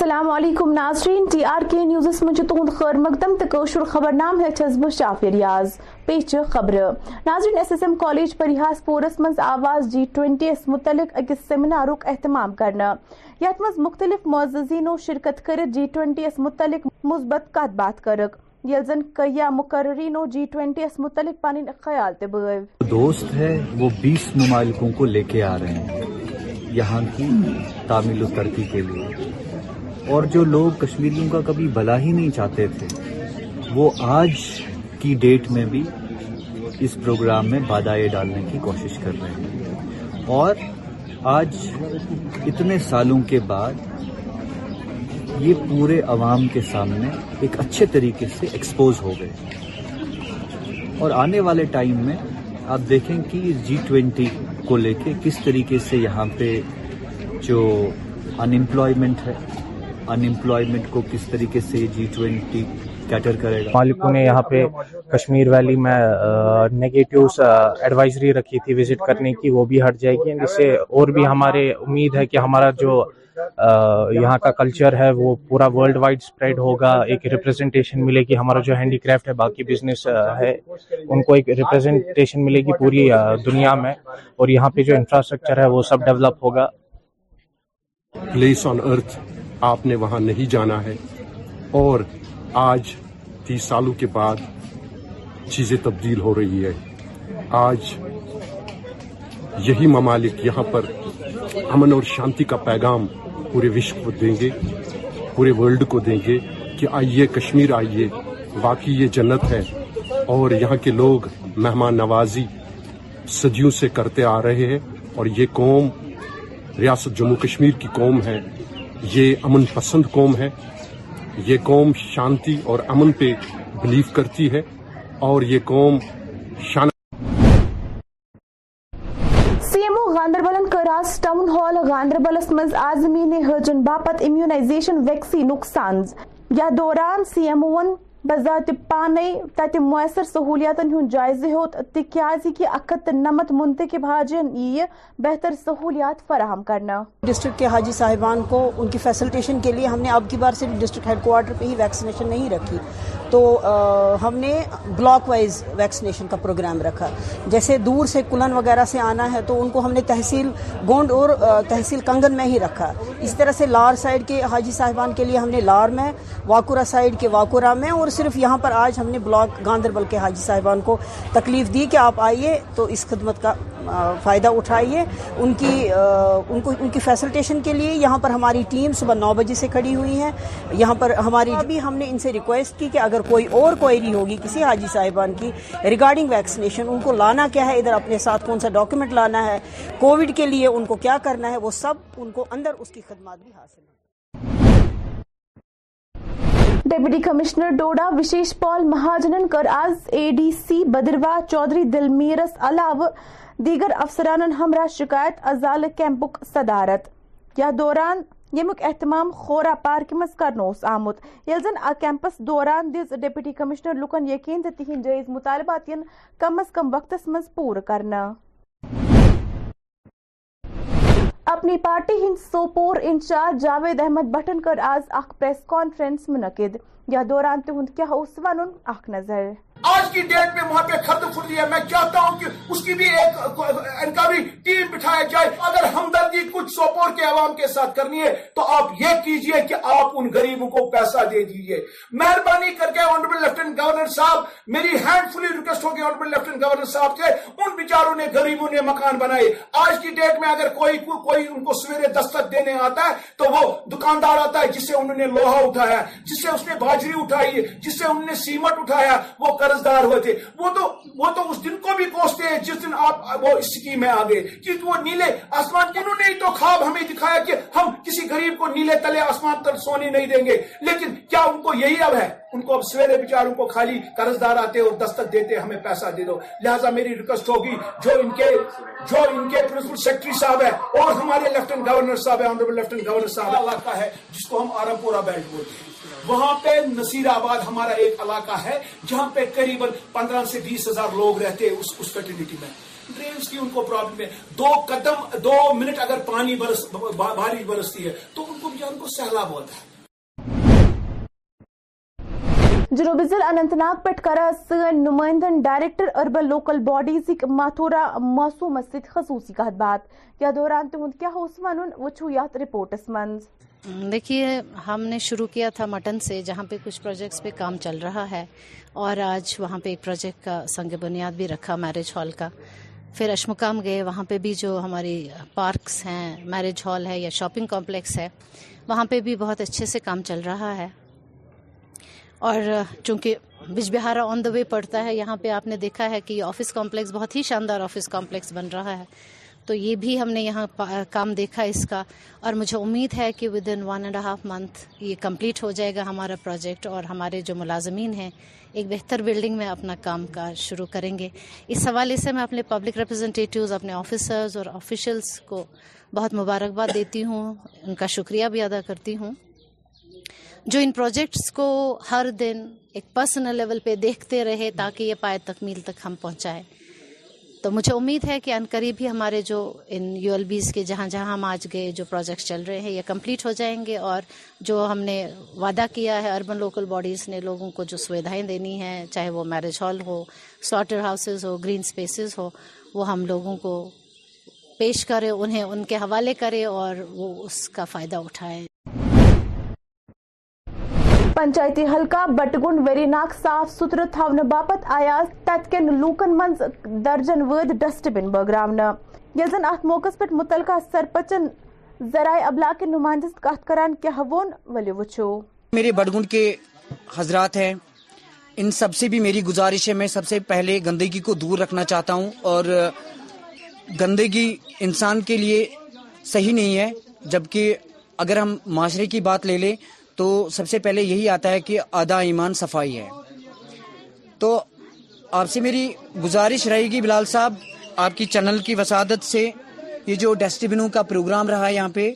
السلام علیکم ناظرین, TR نیوزس مجھ تہد خیر مقدم تو خبرنام ہس بہ شافی ریاض. پیچ خبر ناظرین, SSM کالج پریہاس پورس مز آواز G20 متعلق اکس سیمینارک اہتمام کرنا, یت مز مختلف معززینو شرکت کرت G20 متعلق مثبت کت بات کرک, یل زن کیا مقررینو G20 متعلق پن خیال تہ بو. دوست ہے وہ 20 ممالکوں کو لے کے آ رہے ہیں یہاں کی تعمیل و ترقی کے لیے, اور جو لوگ کشمیریوں کا کبھی بھلا ہی نہیں چاہتے تھے وہ آج کی ڈیٹ میں بھی اس پروگرام میں بادائیں ڈالنے کی کوشش کر رہے ہیں. اور آج اتنے سالوں کے بعد یہ پورے عوام کے سامنے ایک اچھے طریقے سے ایکسپوز ہو گئے, اور آنے والے ٹائم میں آپ دیکھیں کہ G20 کو لے کے کس طریقے سے یہاں پہ جو انمپلائمنٹ ہے, انمپلائمنٹ کو کس طریقے سے G20 کیٹر کرے گا. مالکوں نے یہاں پہ کشمیر ویلی میں نیگیٹیوز ایڈوائزری رکھی تھی وزٹ کرنے کی, وہ بھی ہٹ جائے گی, جس سے اور بھی ہمارے امید ہے کہ ہمارا جو یہاں کا کلچر ہے وہ پورا ورلڈ وائڈ سپریڈ ہوگا, ایک ریپرزنٹیشن ملے گی. ہمارا جو ہینڈی کرافٹ ہے, باقی بزنس ہے, ان کو ایک ریپرزنٹیشن ملے گی پوری دنیا میں, اور یہاں پہ جو انفراسٹرکچر ہے وہ سب ڈیولپ ہوگا. پلیس آن ارتھ آپ نے وہاں نہیں جانا ہے, اور آج 30 سالوں کے بعد چیزیں تبدیل ہو رہی ہے. آج یہی ممالک یہاں پر امن اور شانتی کا پیغام پورے وشو کو دیں گے, پورے ورلڈ کو دیں گے کہ آئیے کشمیر آئیے, واقعی یہ جنت ہے. اور یہاں کے لوگ مہمان نوازی صدیوں سے کرتے آ رہے ہیں, اور یہ قوم ریاست جموں کشمیر کی قوم ہے, یہ امن پسند قوم ہے, یہ قوم شانتی اور امن پہ بلیو کرتی ہے, اور یہ قوم شان. CMO گاندربلن کراس ٹاؤن ہال گاندربلس مز آزمین حجن باپت امیونائزیشن ویکسینک سانز. یا دوران CMO بذات پانے تت میسر سہولیاتن ہند جائزہ ہوت تاز کہ 71 منتخب حاجین یہ بہتر سہولیات فراہم کرنا. ڈسٹرکٹ کے حاجی صاحبان کو ان کی فیسلٹیشن کے لیے ہم نے اب کی بار صرف ڈسٹرکٹ ہیڈ کوارٹر پہ ہی ویکسینیشن نہیں رکھی, تو ہم نے بلاک وائز ویکسینیشن کا پروگرام رکھا. جیسے دور سے کلن وغیرہ سے آنا ہے تو ان کو ہم نے تحصیل گوند اور تحصیل کنگن میں ہی رکھا. اسی طرح سے لار سائڈ کے حاجی صاحبان کے لیے ہم نے لار میں, واکورا سائڈ کے واکورا میں, اور صرف یہاں پر آج ہم نے بلاک گاندربل کے حاجی صاحبان کو تکلیف دی کہ آپ آئیے تو اس خدمت کا فائدہ اٹھائیے. ان کی فیسلٹیشن کے لیے یہاں پر ہماری ٹیم صبح 9 بجے سے کھڑی ہوئی ہیں. یہاں پر ہماری بھی ہم نے ان سے ریکویسٹ کی کہ اگر کوئی اور کوئری ہوگی کسی حاجی صاحبان کی ریگارڈنگ ویکسینیشن, ان کو لانا کیا ہے ادھر, اپنے ساتھ کون سا ڈاکیومنٹ لانا ہے, کووڈ کے لیے ان کو کیا کرنا ہے, وہ سب ان کو اندر اس کی خدمات بھی حاصل ہیں. ڈپٹی کمشنر ڈوڈا وشیش پال مہاجنن کر آز اے ڈی سی بدرواہ چودھری دلمیرس علاوہ دیگر افسرانن ہمراہ شکایت ازالہ کیمپک صدارت. یا دوران یمیک اہتمام خورا پارک مز کرنوس آمت. یل زن آ کیمپس دوران دز ڈپٹی کمشنر لکن یقین تہ تہند جائز مطالبات ین کم از کم وقتس مز پور کرنا. اپنی پارٹی ہند سوپور انچارج جاوید احمد بھٹن کر آز اخ پریس کانفرنس منعقد. یا دوران تہند کیا اس ون اخ نظر. آج کی ڈیٹ میں وہاں پہ خرد پھردی ہے. میں چاہتا ہوں کہ اس کی بھی انکوائری ٹیم بٹھایا جائے. اگر ہمدردی کچھ سوپور کے عوام کے ساتھ کرنی ہے تو آپ یہ کیجئے کہ آپ ان غریبوں کو پیسہ دے دیجئے. مہربانی کر کے آنریبل لیفٹیننٹ گورنر صاحب, میری ہینڈ فلی ریکویسٹ ہوگی آنریبل لیفٹیننٹ گورنر صاحب سے, ان بیچاروں نے غریبوں نے مکان بنائے. آج کی ڈیٹ میں اگر کوئی ان کو سویرے دستک دینے آتا ہے تو وہ دکاندار آتا ہے جس سے انہوں نے لوہا اٹھایا, جس سے اس نے باجری اٹھائی, جس سے انہوں نے سیمٹ اٹھایا, وہ قرض دار ہوئے تھے. وہ تو اس دن کو بھی کوستے ہیں جس دن آپ وہ اسکیم میں آ گئے. کیونکہ وہ نیلے آسمان, انہوں نے تو خواب ہمیں دکھایا کہ ہم کسی غریب کو نیلے تلے آسمان تک سونے نہیں دیں گے, لیکن کیا ان کو یہی اب ہے؟ ان کو اب سویرے بیچاروں کو خالی قرض دار آتے اور دستک دیتے ہمیں پیسہ دے دو. لہٰذا میری ریکویسٹ ہوگی جو ان کے پرنسپل سیکرٹری صاحب ہے اور ہمارے لیفٹیننٹ گورنر صاحب ہے, آنریبل لیفٹیننٹ گورنر صاحب علاقہ ہے جس کو ہم آرم پورہ بیلٹ بولتے ہیں. وہاں پہ نصیرآباد ہمارا ایک علاقہ ہے جہاں پہ قریباً 15 سے 20 ہزار لوگ رہتے ہیں. اس فیٹرنیٹی میں ڈرینس کی ان کو پرابلم ہے. 2 منٹ اگر پانی بارش برستی ہے تو ان کو بیچاروں کو سیلاب ہوتا ہے. جنوبی ضلع اننت ناگ پٹ کرا سن نمائندن director urban local bodies Mathora Masoom ست خصوصی کت بات. یا دوران تہد کیا اس ون وچھو یتھ رپورٹس من. دیکھیے, ہم نے شروع کیا تھا مٹن سے جہاں پہ کچھ پروجیکٹس پہ کام چل رہا ہے, اور آج وہاں پہ ایک پروجیکٹ کا سنگ بنیاد بھی رکھا میرج ہال کا. پھر اشمقام گئے, وہاں پہ بھی جو ہماری پارکس ہیں, میرج ہال ہے یا شاپنگ کمپلیکس ہے, وہاں پہ بھی بہت اچھے سے کام چل رہا ہے. اور چونکہ بج بہارا آن دا وے پڑتا ہے, یہاں پہ آپ نے دیکھا ہے کہ یہ آفس کمپلیکس بہت ہی شاندار آفس کمپلیکس بن رہا ہے, تو یہ بھی ہم نے یہاں کام دیکھا اس کا, اور مجھے امید ہے کہ within 1.5 month یہ کمپلیٹ ہو جائے گا ہمارا پروجیکٹ, اور ہمارے جو ملازمین ہیں ایک بہتر بلڈنگ میں اپنا کام کاج شروع کریں گے. اس حوالے سے میں اپنے پبلک ریپرزنٹیٹیوز, اپنے آفیسرز اور آفیشلز کو بہت مبارکباد دیتی ہوں, ان کا شکریہ بھی ادا کرتی ہوں جو ان پروجیکٹس کو ہر دن ایک پرسنل لیول پہ دیکھتے رہے تاکہ یہ پائے تکمیل تک ہم پہنچائے. تو مجھے امید ہے کہ ان قریب ہی ہمارے جو ان ULBs کے جہاں جہاں ہم آج گئے جو پروجیکٹس چل رہے ہیں یہ کمپلیٹ ہو جائیں گے, اور جو ہم نے وعدہ کیا ہے اربن لوکل باڈیز نے لوگوں کو جو سویدھائیں دینی ہیں, چاہے وہ میرج ہال ہو, سلاٹر ہاؤسز ہو, گرین سپیسز ہو, وہ ہم لوگوں کو پیش کریں, انہیں ان کے حوالے کریں اور وہ اس کا فائدہ اٹھائیں. پنچایتی حلقہ بٹگنڈ ویری ناک صاف ستھر تھونے باپت آیا تتکن لوکن منز درجن ورد ڈسٹ بن بٲگراونہٕ. ییٚلہِ زن اتھ موقعس پٮ۪ٹھ متعلقہ سرپنچن ذرائع ابلاغ کے نمائندس کتھ کران کیاہ ووٚن, ؤلِو وٕچھو. میرے بٹگنڈ کے حضرات ہیں, ان سب سے بھی میری گزارش ہے, میں سب سے پہلے گندگی کو دور رکھنا چاہتا ہوں, اور گندگی انسان کے لیے صحیح نہیں ہے. جبکہ اگر ہم معاشرے کی بات لے لیں تو سب سے پہلے یہی آتا ہے کہ آدھا ایمان صفائی ہے. تو آپ سے میری گزارش رہے گی بلال صاحب, آپ کی چینل کی وسادت سے یہ جو ڈسٹ بنوں کا پروگرام رہا ہے یہاں پہ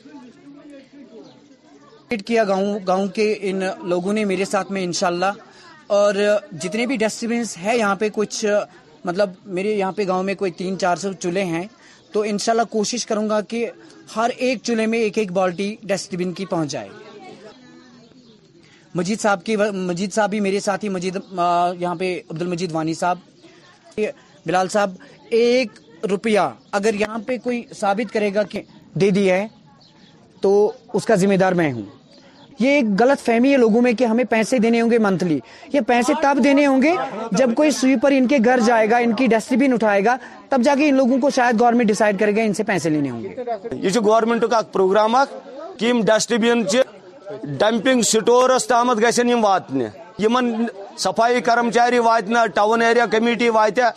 کیا گاؤں کے ان لوگوں نے میرے ساتھ میں انشاءاللہ, اور جتنے بھی ڈسٹ بنس ہیں یہاں پہ کچھ مطلب میرے یہاں پہ گاؤں میں کوئی 300-400 چولہے ہیں, تو انشاءاللہ کوشش کروں گا کہ ہر ایک چولہے میں 1-1 بالٹی ڈسٹ بن کی پہنچ جائے. مجید صاحب بھی میرے ساتھی یہاں پہ عبد المجید وانی صاحب. بلال صاحب 1 روپیہ اگر یہاں پہ کوئی ثابت کرے گا کہ دے دیا ہے تو اس کا ذمہ دار میں ہوں. یہ ایک غلط فہمی ہے لوگوں میں کہ ہمیں پیسے دینے ہوں گے منتھلی. یہ پیسے تب دینے ہوں گے جب کوئی سویپر ان کے گھر جائے گا, ان کی ڈسٹ بن اٹھائے گا, تب جا کے ان لوگوں کو شاید گورنمنٹ ڈیسائیڈ کرے گا ان سے پیسے لینے ہوں گے. یہ گورنمنٹ کا پروگرام کہ ڈسٹ بن ڈمپنگ سٹورس تام گھن واتنے, یمن صفائی کرمچاری واتنہ, ٹاؤن ایریا کمیٹی واتیا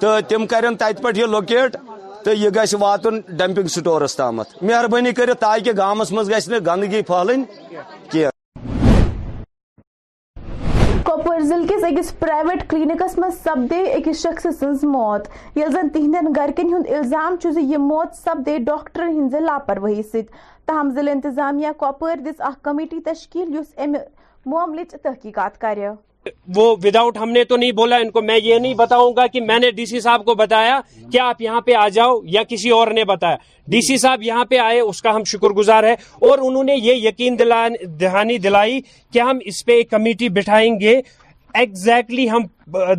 تو تم کرن تت پہ یہ لوکیٹ تو یہ گھس واتن ڈمپنگ سٹورس تام. مہربانی کر تاکہ گامس مز گھس گندگی پھہلن کی. کپوار ضلع کس اکس پرائیویٹ کلینکس مز سپدے اکس شخص سن موت, یل زن تہندین گرکن ہند الزام یہ موت سپدے ڈاکٹرن ہند لاپرواہی ست. تاہم ضلع انتظامیہ کپوار دس اخ کمیٹی تشکیل یس ام معاملچ تحقیقات کرے. وہ وداؤٹ ہم نے تو نہیں بولا ان کو, میں یہ نہیں بتاؤں گا کہ میں نے ڈی سی صاحب کو بتایا کہ آپ یہاں پہ آ جاؤ یا کسی اور نے بتایا. ڈی سی صاحب یہاں پہ آئے, اس کا ہم شکر گزار ہے, اور انہوں نے یہ یقین دہانی دلائی کہ ہم اس پہ ایک کمیٹی بٹھائیں گے, ایگزیکٹلی ہم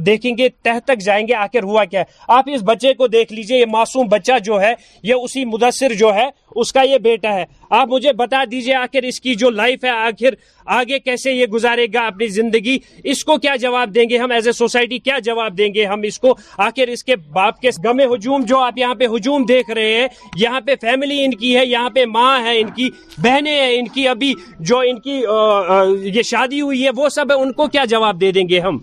دیکھیں گے, تہ تک جائیں گے آخر ہوا کیا ہے. آپ اس بچے کو دیکھ لیجئے, یہ معصوم بچہ جو ہے یہ اسی مدثر جو ہے اس کا یہ بیٹا ہے. آپ مجھے بتا دیجئے آخر اس کی جو لائف ہے آخر آگے کیسے یہ گزارے گا اپنی زندگی, اس کو کیا جواب دیں گے ہم ایز اے سوسائٹی, کیا جواب دیں گے ہم اس کو. آخر اس کے باپ کے غم ہجوم جو آپ یہاں پہ ہجوم دیکھ رہے ہیں, یہاں پہ فیملی ان کی ہے, یہاں پہ ماں ہے, ان کی بہنیں ہیں, ان کی ابھی جو ان کی یہ شادی ہوئی ہے وہ سب ہے, ان کو کیا جواب دے دیں گے ہم.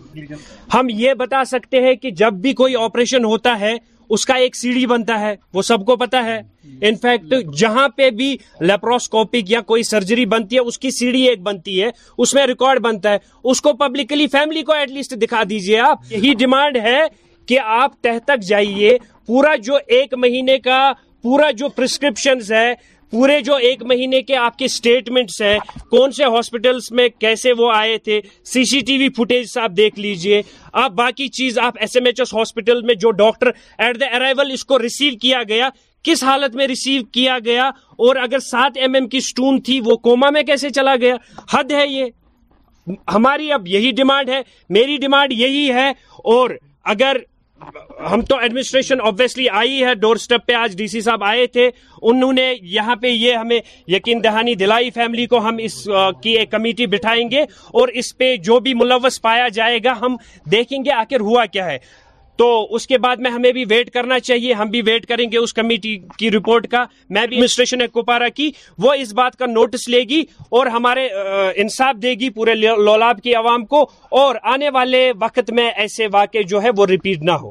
ہم یہ بتا سکتے ہیں کہ جب بھی کوئی آپریشن ہوتا ہے اس کا ایک سیڑھی بنتا ہے, وہ سب کو پتا ہے. انفیکٹ جہاں پہ بھی لیپروسکوپک یا کوئی سرجری بنتی ہے اس کی سیڑھی ایک بنتی ہے, اس میں ریکارڈ بنتا ہے, اس کو پبلکلی فیملی کو ایٹ لیسٹ دکھا دیجئے. آپ یہی ڈیمانڈ ہے کہ آپ تہ تک جائیے, پورا جو ایک مہینے کا پورا جو پرسکرپشنز ہے, پورے جو ایک مہینے کے آپ کے سٹیٹمنٹس ہیں, کون سے ہاسپٹلس میں کیسے وہ آئے تھے, سی سی ٹی وی فوٹیج آپ دیکھ لیجئے. آپ باقی چیز آپ S M H S hospital میں جو ڈاکٹر ایٹ دا ارائیول اس کو ریسیو کیا گیا کس حالت میں ریسیو کیا گیا, اور اگر 7 mm کی سٹون تھی وہ کوما میں کیسے چلا گیا. حد ہے یہ ہماری. اب یہی ڈیمانڈ ہے, میری ڈیمانڈ یہی ہے. اور اگر ہم تو ایڈمنسٹریشن آبویسلی آئی ہے ڈور سٹیپ پہ, آج ڈی سی صاحب آئے تھے, انہوں نے یہاں پہ یہ ہمیں یقین دہانی دلائی فیملی کو, ہم اس کی ایک کمیٹی بٹھائیں گے اور اس پہ جو بھی ملوث پایا جائے گا ہم دیکھیں گے آخر ہوا کیا ہے. تو اس کے بعد میں ہمیں بھی ویٹ کرنا چاہیے, ہم بھی ویٹ کریں گے اس کمیٹی کی رپورٹ کا. میں بھی ایڈمنسٹریشن ہے کوپوارا کی, وہ اس بات کا نوٹس لے گی اور ہمارے انصاف دے گی پورے لولاب کی عوام کو, اور آنے والے وقت میں ایسے واقعے جو ہے وہ ریپیٹ نہ ہو.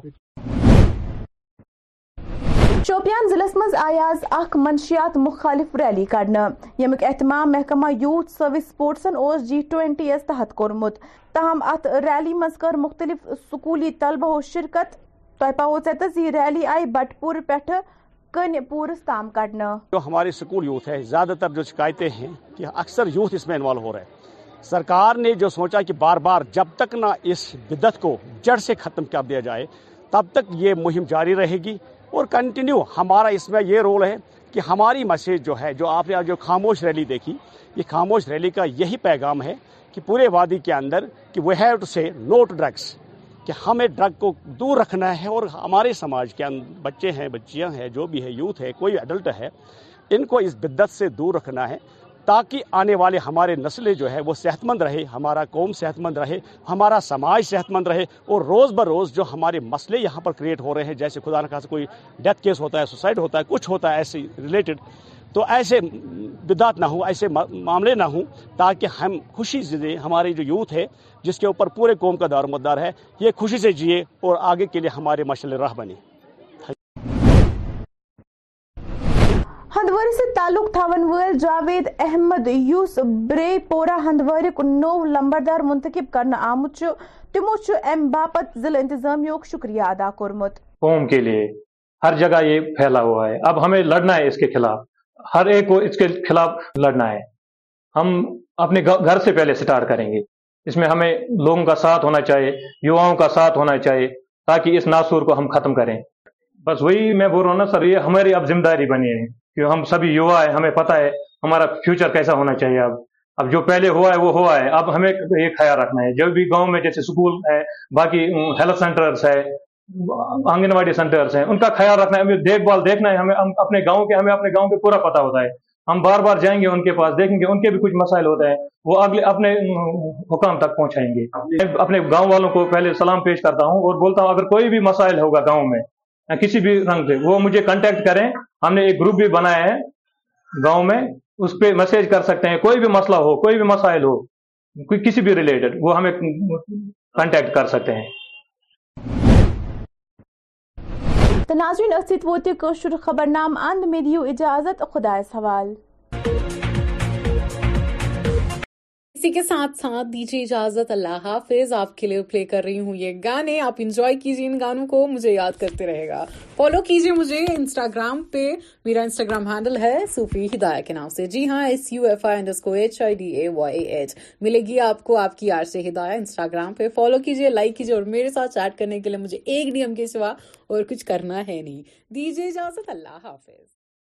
شوپیان ضلع مز آئی آز اخ منشیات مخالف ریلی کرنا, یمیک اہتمام محکمہ یوتھ سروس سپورٹسن اوس G20 یس تحت کورمت. تاہم ات ریلی مز کر مختلف سکولی طلبہ ہو شرکت. تہ پاو یتس یہ ریلی آئی بٹ پور پیٹھ کن پورس تام کرنا. جو ہمارے سکول یوتھ ہے زیادہ تر جو شکایتیں ہیں کہ اکثر یوتھ اس میں انوالو ہو رہا ہے. سرکار نے جو سوچا کہ بار بار جب تک نہ اس بدعت کو جڑ سے ختم کر دیا جائے تب تک یہ مہم جاری رہے گی, اور کنٹینیو ہمارا اس میں یہ رول ہے کہ ہماری میسیج جو ہے, جو آپ نے آج جو خاموش ریلی دیکھی, یہ خاموش ریلی کا یہی پیغام ہے کہ پورے وادی کے اندر کہ وی ہیو ٹو سے نو ٹو ڈرگس, کہ ہمیں ڈرگ کو دور رکھنا ہے. اور ہمارے سماج کے بچے ہیں, بچیاں ہیں, جو بھی ہے یوتھ ہے, کوئی ایڈلٹ ہے, ان کو اس بدعت سے دور رکھنا ہے تاکہ آنے والے ہمارے نسلیں جو ہے وہ صحت مند رہے, ہمارا قوم صحت مند رہے, ہمارا سماج صحت مند رہے. اور روز بروز جو ہمارے مسئلے یہاں پر کریٹ ہو رہے ہیں, جیسے خدا نہ خاصہ کوئی ڈیتھ کیس ہوتا ہے, سوسائڈ ہوتا ہے, کچھ ہوتا ہے ایسے ریلیٹڈ, تو ایسے بدعت نہ ہوں, ایسے معاملے نہ ہوں, تاکہ ہم خوشی سے جیے. ہماری جو یوتھ ہے جس کے اوپر پورے قوم کا دار و مدار ہے, یہ خوشی سے جیے اور آگے کے لیے ہمارے مشعل راہ بنے. ہندوارے سے تعلق تھاون ویل جاوید احمد یوس برے پورا ہندوارے کو نو لمبردار منتخب کرنا آمد, تمو ام باپت ضلع انتظامیہ شکریہ ادا کورمت. قوم کے لیے ہر جگہ یہ پھیلا ہوا ہے, اب ہمیں لڑنا ہے اس کے خلاف, ہر ایک کو اس کے خلاف لڑنا ہے. ہم اپنے گھر سے پہلے سٹارٹ کریں گے, اس میں ہمیں لوگوں کا ساتھ ہونا چاہیے, یواؤں کا ساتھ ہونا چاہیے, تاکہ اس ناسور کو ہم ختم کریں. بس وہی میں بول رہا ہوں نا سر, یہ ہماری اب ذمہ داری بنی ہے کہ ہم سبھی یوا ہے, ہمیں پتہ ہے ہمارا فیوچر کیسا ہونا چاہیے. اب جو پہلے ہوا ہے وہ ہوا ہے, اب ہمیں یہ خیال رکھنا ہے جب بھی گاؤں میں جیسے سکول ہے, باقی ہیلتھ سینٹرز ہے, آنگن واڑی سینٹرز ہیں, ان کا خیال رکھنا ہے, دیکھ بھال دیکھنا ہے ہمیں اپنے گاؤں کے. ہمیں اپنے گاؤں کے پورا پتہ ہوتا ہے, ہم بار بار جائیں گے ان کے پاس, دیکھیں گے ان کے بھی کچھ مسائل ہوتے ہیں, وہ اگلے اپنے حکام تک پہنچائیں گے. میں اپنے گاؤں والوں کو پہلے سلام پیش کرتا ہوں اور بولتا ہوں اگر کوئی بھی مسائل ہوگا گاؤں میں کسی بھی رنگ سے وہ مجھے کانٹیکٹ کریں. ہم نے ایک گروپ بھی بنایا ہے گاؤں میں, اس پہ میسج کر سکتے ہیں, کوئی بھی مسئلہ ہو, کوئی بھی مسائل ہو کسی بھی ریلیٹڈ, وہ ہمیں کانٹیکٹ کر سکتے ہیں. تو ناظرین اسیت ووتی کوشر خبرنام اند میں دیو اجازت, خدا سوال. اسی کے ساتھ دیجیے اجازت, اللہ حافظ. آپ کے لیے پلے کر رہی ہوں یہ گانے, آپ انجوائے کیجیے ان گانوں کو, مجھے یاد کرتے رہے گا. فالو کیجیے مجھے انسٹاگرام پہ, میرا انسٹاگرام ہینڈل ہے صوفی ہدایہ کے نام سے, جی ہاں SUFI_HIDAYAH. ملے گی آپ کو آپ کی آر سے ہدایہ انسٹاگرام پہ. فالو کیجیے, لائک کیجیے اور میرے ساتھ چیٹ کرنے کے لیے مجھے ایک ڈی ایم کے سوا اور کچھ کرنا ہے نہیں. دیجیے اجازت, اللہ حافظ.